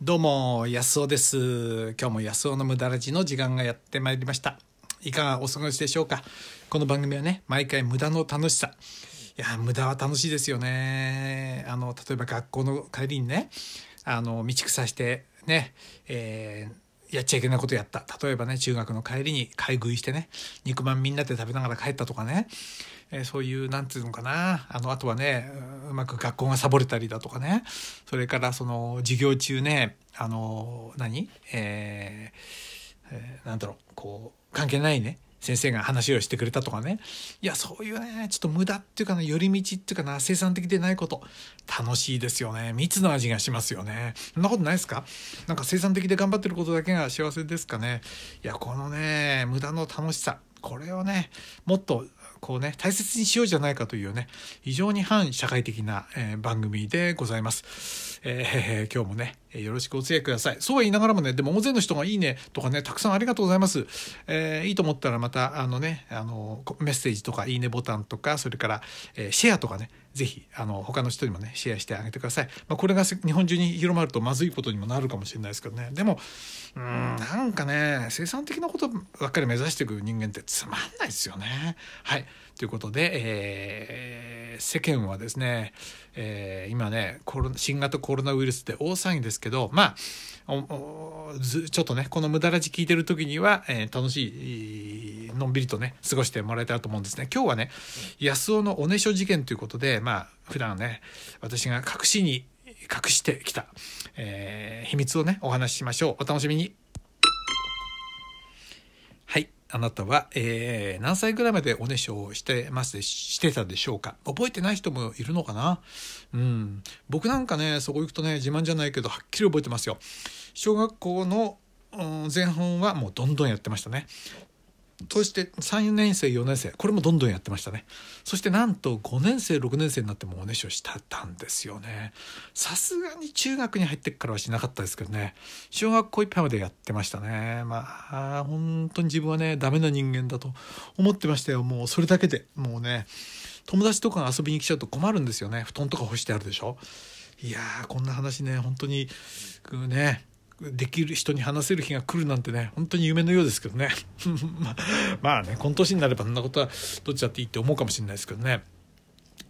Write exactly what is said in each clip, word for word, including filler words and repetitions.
どうも、Yasuoです。今日もYasuoの無駄ラジの時間がやってまいりました。いかがお過ごしでしょうか。この番組はね、毎回無駄の楽しさ。いや、無駄は楽しいですよね。あの、例えば学校の帰りにね、あの、道草してね、えー、やっちゃいけないことやった。例えばね、中学の帰りに買い食いしてね、肉まんみんなで食べながら帰ったとかね、えー、そういう、なんていうのかな、あの、あとはね、うまく学校がサボれたりだとかね、それからその授業中ね、あの何、えーえー、なんだろう、こう関係ないね先生が話をしてくれたとかね、いやそういうねちょっと無駄っていうかな、寄り道っていうかな、生産的でないこと楽しいですよね。蜜の味がしますよね。そんなことないですか？なんか生産的で頑張ってることだけが幸せですかね。いやこのね無駄の楽しさ、これをねもっとこうね大切にしようじゃないかというね、非常に反社会的な、えー、番組でございます、えー、今日もねよろしくお付き合いください。そうは言いながらもね、でも大勢の人がいいねとかね、たくさんありがとうございます、えー、いいと思ったらまたあのねあのメッセージとかいいねボタンとか、それから、えー、シェアとかね、ぜひあの他の人にもねシェアしてあげてください、まあ、これが日本中に広まるとまずいことにもなるかもしれないですけどね。でもうーんなんかね生産的なことばっかり目指していく人間ってつまんないですよね。はい、ということで、えー、世間はですね、えー、今ねコロ新型コロナウイルスで大騒ぎですけど、まあおおずちょっとねこの無駄ラジ聞いてる時には、えー、楽しいのんびりとね過ごしてもらえたらと思うんですね。今日はねYasuoのおねしょ事件ということで、まあ普段ね私が隠しに隠してきた、えー、秘密をねお話ししましょう。お楽しみに。はい。あなたは、えー、何歳ぐらいまでおねしょをしてますでしてたでしょうか。覚えてない人もいるのかな。うん。僕なんかねそこ行くとね自慢じゃないけどはっきり覚えてますよ。小学校の、うん、前半はもうどんどんやってましたね。そしてさんねんせいよねんせいこれもどんどんやってましたね。そしてなんとごねんせいろくねんせいになってもおねしょしてたんですよね。さすがに中学に入ってからはしなかったですけどね、小学校いっぱいまでやってましたね。まあ本当に自分はねダメな人間だと思ってましたよ。もうそれだけでもうね友達とかが遊びに来ちゃうと困るんですよね。布団とか干してあるでしょ。いやーこんな話ね本当にねできる人に話せる日が来るなんてね本当に夢のようですけどねまあねこの年になればそんなことはどっちだっていいって思うかもしれないですけどね。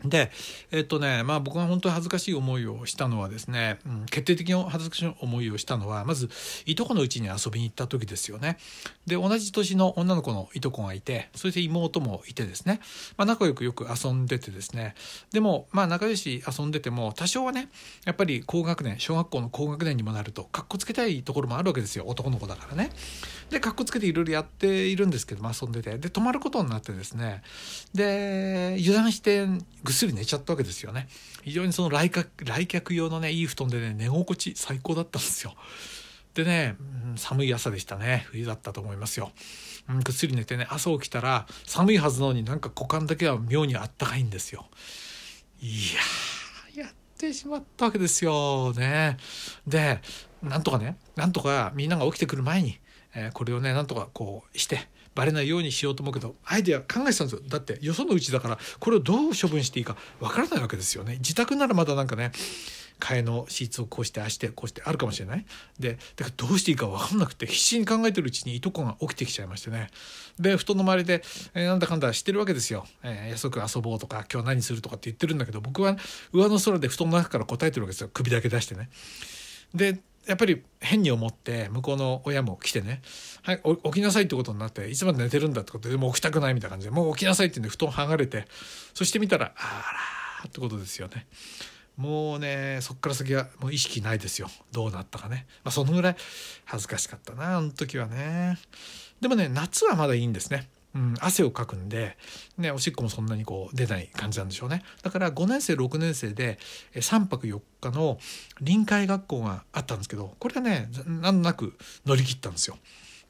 でえっとねまあ僕が本当に恥ずかしい思いをしたのはですね、うん、決定的に恥ずかしい思いをしたのはまずいとこのうちに遊びに行った時ですよね。で同じ年の女の子のいとこがいて、そして妹もいてですね、まあ、仲良くよく遊んでてですね、でもまあ仲良し遊んでても多少はねやっぱり高学年小学校の高学年にもなるとかっこつけたいところもあるわけですよ。男の子だからね。でかっこつけていろいろやっているんですけども、遊んでてで泊まることになってですね、で油断してぐっすり寝ちゃったわけですよね。非常にその来客、来客用のねいい布団でね寝心地最高だったんですよ。でね寒い朝でしたね。冬だったと思いますよ、うん、ぐっすり寝てね朝起きたら寒いはずのになんか股間だけは妙にあったかいんですよ。いやーやってしまったわけですよね。でなんとかねなんとかみんなが起きてくる前に、えー、これをねなんとかこうしてバレないようにしようと思うけどアイデア考えてたんですよ。だってよそのうちだからこれをどう処分していいかわからないわけですよね。自宅ならまだなんかね替えのシーツをこうしてああしてこうしてあるかもしれない。でだからどうしていいかわかんなくて必死に考えてるうちにいとこが起きてきちゃいましてね。で布団の周りで、えー、なんだかんだしてるわけですよ。えー、安く遊ぼうとか今日何するとかって言ってるんだけど、僕は上の空で布団の中から答えてるわけですよ。首だけ出してね。でやっぱり変に思って向こうの親も来てね、はい、起きなさいってことになって、いつまで寝てるんだってことで、もう起きたくないみたいな感じでもう起きなさいって言うんで布団剥がれて、そして見たらあらってことですよね。もうねそっから先はもう意識ないですよ、どうなったかね。まあそのぐらい恥ずかしかったなあの時はね。でもね夏はまだいいんですね。うん、汗をかくんで、ね、おしっこもそんなにこう出ない感じなんでしょうね。だからごねんせいろくねんせいでさんぱくよっかの臨海学校があったんですけど、これはね難なく乗り切ったんですよ、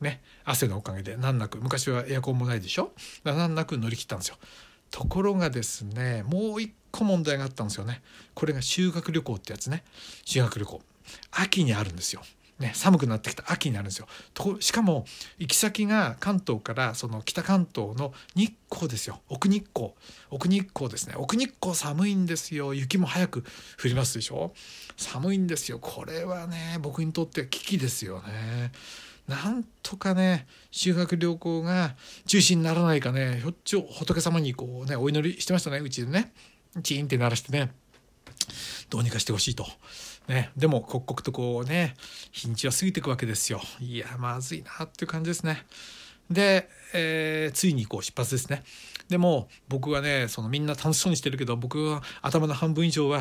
ね、汗のおかげで難なく。昔はエアコンもないでしょ。だから難なく乗り切ったんですよ。ところがですねもう一個問題があったんですよね。これが修学旅行ってやつね。修学旅行秋にあるんですよ。ね、寒くなってきた秋になるんですよ。としかも行き先が関東からその北関東の日光ですよ。奥日光、奥日光ですね。奥日光寒いんですよ。雪も早く降りますでしょ。寒いんですよ。これはね、僕にとっては危機ですよね。なんとかね、修学旅行が中止にならないかね、ひょっちょ仏様にこうねお祈りしてましたね、うちでね、チーンって鳴らしてね、どうにかしてほしいと。ね、でも刻々とこうね日にちは過ぎていくわけですよ。いやまずいなっていう感じですね。で、えー、ついにこう出発ですね。でも僕はね、そのみんな楽しそうにしてるけど、僕は頭の半分以上は、い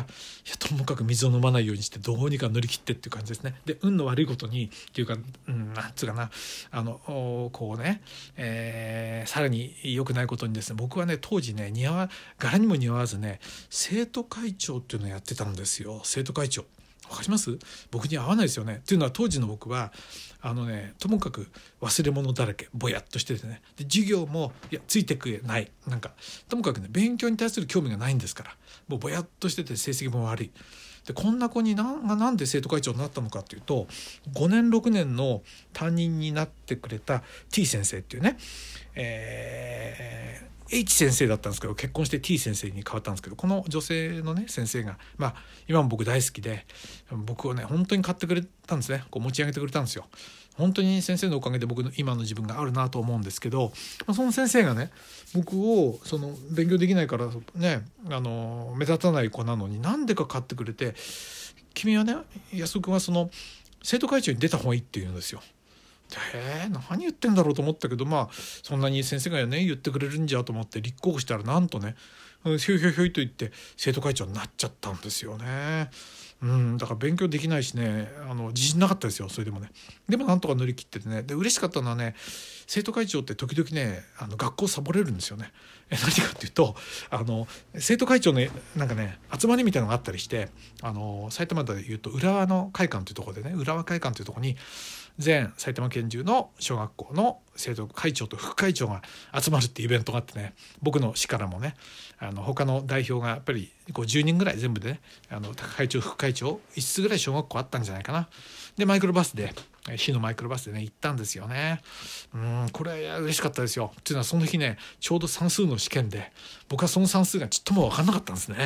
やともかく水を飲まないようにしてどうにか乗り切ってっていう感じですね。で、運の悪いことにっていうか、うん、なんつうかな、あのこうね、えー、さらに良くないことにですね、僕はね当時ね似合わ柄にも似合わずね、生徒会長っていうのをやってたんですよ。生徒会長。わかります？僕に合わないですよね。っていうのは当時の僕はあのね、ともかく忘れ物だらけ、ぼやっとしててね、で授業もいやついてくない、なんかともかくね勉強に対する興味がないんですから、もうぼやっとしてて成績も悪い。でこんな子に な, なんで生徒会長になったのかっていうと、ごねんろくねんの担任になってくれた T 先生っていうね、えーH 先生だったんですけど、結婚して T 先生に変わったんですけど、この女性のね先生が、まあ今も僕大好きで、僕をね本当に買ってくれたんですね。こう持ち上げてくれたんですよ。本当に先生のおかげで僕の今の自分があるなと思うんですけど、その先生がね、僕をその勉強できないからね、あの目立たない子なのになんでか買ってくれて、君はね安くんはその生徒会長に出た方がいいって言うんですよ。えー、何言ってんだろうと思ったけど、まあそんなに先生がね言ってくれるんじゃと思って立候補したら、なんとねひょいひょいひょいと言って生徒会長になっちゃったんですよね。うん、だから勉強できないしね、あの自信なかったですよ。それでもね、でもなんとか乗り切っててね、で嬉しかったのはね、生徒会長って時々ねあの学校サボれるんですよね。え何かっていうと、あの生徒会長のなんかね集まりみたいなのがあったりして、あの埼玉でいうと浦和の会館というところでね、浦和会館というところに全埼玉県中の小学校の生徒会長と副会長が集まるっていうイベントがあってね、僕の市からもね、あの他の代表がやっぱりごじゅうにんぐらい全部でね、あの会長副会長いつつぐらい小学校あったんじゃないかな。でマイクロバスで、市のマイクロバスでね行ったんですよね。うん、これ嬉しかったですよ。っていうのはその日ねちょうど算数の試験で、僕はその算数がちっとも分かんなかったんですね。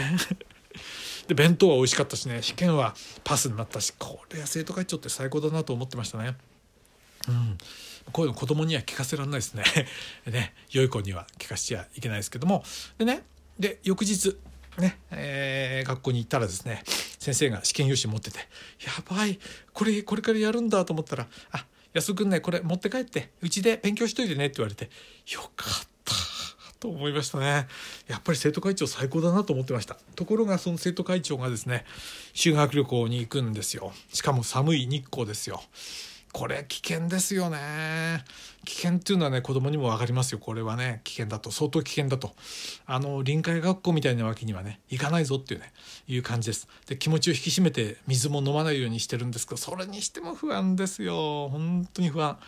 で弁当は美味しかったしね、試験はパスになったし、これは生徒会長って最高だなと思ってましたね。うん、こういうの子供には聞かせられないですね。ね、良い子には聞かせちゃいけないですけども、でね、で翌日ね、えー、学校に行ったらですね、先生が試験用紙持ってて、やばい、これこれからやるんだと思ったら、あ、安くんねこれ持って帰ってうちで勉強しといてねって言われて、よかったと思いましたね。やっぱり生徒会長最高だなと思ってました。ところがその生徒会長がですね、修学旅行に行くんですよ。しかも寒い日光ですよ。これ危険ですよね。危険っていうのはね子供にも分かりますよ。これはね危険だと、相当危険だと、あの臨海学校みたいなわけにはねいかないぞっていうねいう感じです。で気持ちを引き締めて水も飲まないようにしてるんですけど、それにしても不安ですよ。本当に不安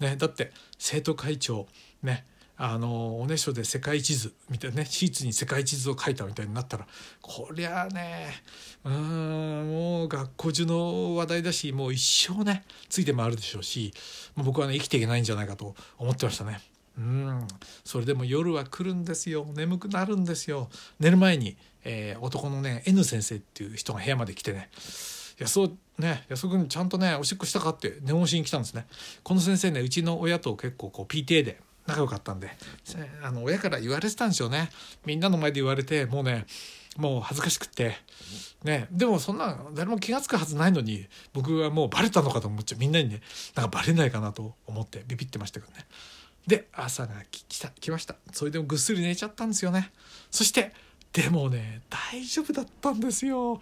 ね。だって生徒会長ね、あのおねしょで世界地図みたいなね、シーツに世界地図を描いたみたいになったら、こりゃあね、うーん、もう学校中の話題だし、もう一生ねついて回るでしょうし、もう僕はね生きていけないんじゃないかと思ってましたね。うん、それでも夜は来るんですよ。眠くなるんですよ。寝る前に、えー、男のね N 先生っていう人が部屋まで来てね、やそうね、安くんちゃんとねおしっこしたかって念押しに来たんですね。この先生ね、うちの親と結構こう ピーティーエー で仲良かったんで、あの親から言われてたんですよね。みんなの前で言われて、もうねもう恥ずかしくってね、でもそんな誰も気がつくはずないのに、僕はもうバレたのかと思っちゃう。みんなにねなんかバレないかなと思ってビビってましたけどね。で朝が来た来ました。それでもぐっすり寝ちゃったんですよね。そしてでもね大丈夫だったんですよ。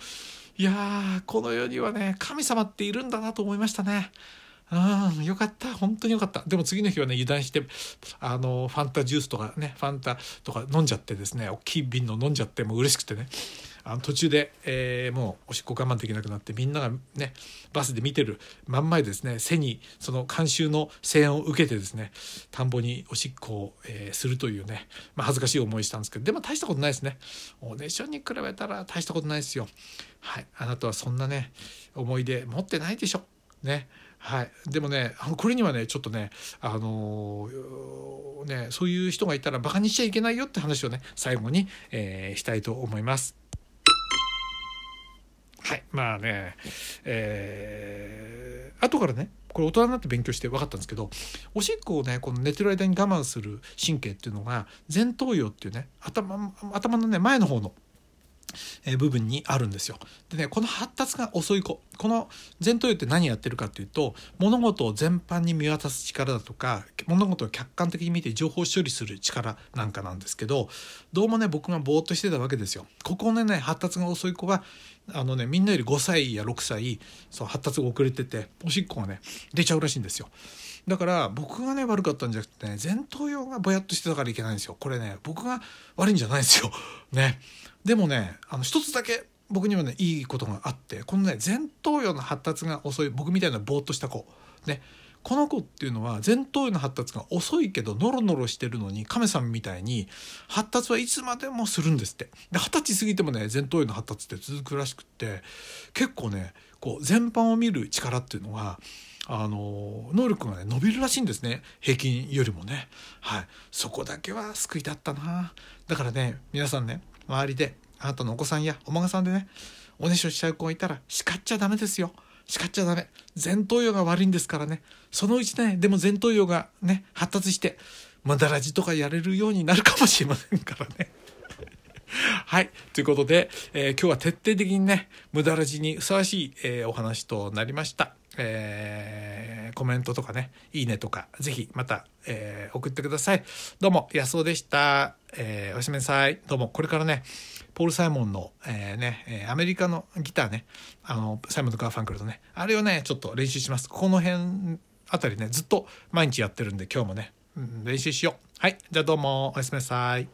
いやー、この世にはね神様っているんだなと思いましたね。うん、よかった、本当によかった。でも次の日はね油断して、あのファンタジュースとかね、ファンタとか飲んじゃってですね、大きい瓶の飲んじゃって、もう嬉しくてね、あの途中で、えー、もうおしっこ我慢できなくなって、みんながねバスで見てる真ん前ですね、背にその監修の声援を受けてですね、田んぼにおしっこを、えー、するというね、まあ、恥ずかしい思いしたんですけど、でも大したことないですね。おねしょに比べたら大したことないですよ。はい、あなたはそんなね思い出持ってないでしょ。ね。はい、でもね、これにはねちょっとね、あのー、ねそういう人がいたらバカにしちゃいけないよって話をね最後に、えー、したいと思います。はい、まあね、えー、後からねこれ大人になって勉強して分かったんですけど、おしっこをねこの寝てる間に我慢する神経っていうのが前頭葉っていうね 頭, 頭のね前の方の部分にあるんですよ。でね、この発達が遅い子、この前頭葉って何やってるかっていうと、物事を全般に見渡す力だとか、物事を客観的に見て情報処理する力なんかなんですけど、どうもね僕がぼーっとしてたわけですよ。ここのね発達が遅い子はあのねみんなよりごさいやろくさいそう発達が遅れてて、おしっこがね出ちゃうらしいんですよ。だから僕がね悪かったんじゃなくてね、前頭葉がぼやっとしてたからいけないんですよ。これね僕が悪いんじゃないんですよね。でもね、あの一つだけ僕にはねいいことがあって、このね前頭葉の発達が遅い僕みたいなぼーっとした子ね、この子っていうのは前頭葉の発達が遅いけどノロノロしてるのに、亀さんみたいに発達はいつまでもするんですって。で二十歳過ぎてもね前頭葉の発達って続くらしくって、結構ねこう全般を見る力っていうのがあの能力がね伸びるらしいんですね、平均よりもね。はい、そこだけは救いだったな。だからね皆さんね、周りであなたのお子さんやお孫さんでねおねしょしちゃう子がいたら叱っちゃダメですよ。叱っちゃダメ。前頭葉が悪いんですからね。そのうちねでも前頭葉がね発達してマダラジとかやれるようになるかもしれませんからね。はい。ということで、えー、今日は徹底的にね、無駄らじにふさわしい、えー、お話となりました。えー、コメントとかね、いいねとか、ぜひまた、えー、送ってください。どうも、Yasuoでした。えー、おやすみなさい。どうも、これからね、ポール・サイモンの、えー、ね、アメリカのギターね、あの、サイモンとガーファンクルとね、あれをね、ちょっと練習します。この辺あたりね、ずっと毎日やってるんで、今日もね、うん、練習しよう。はい。じゃあどうも、おやすみなさい。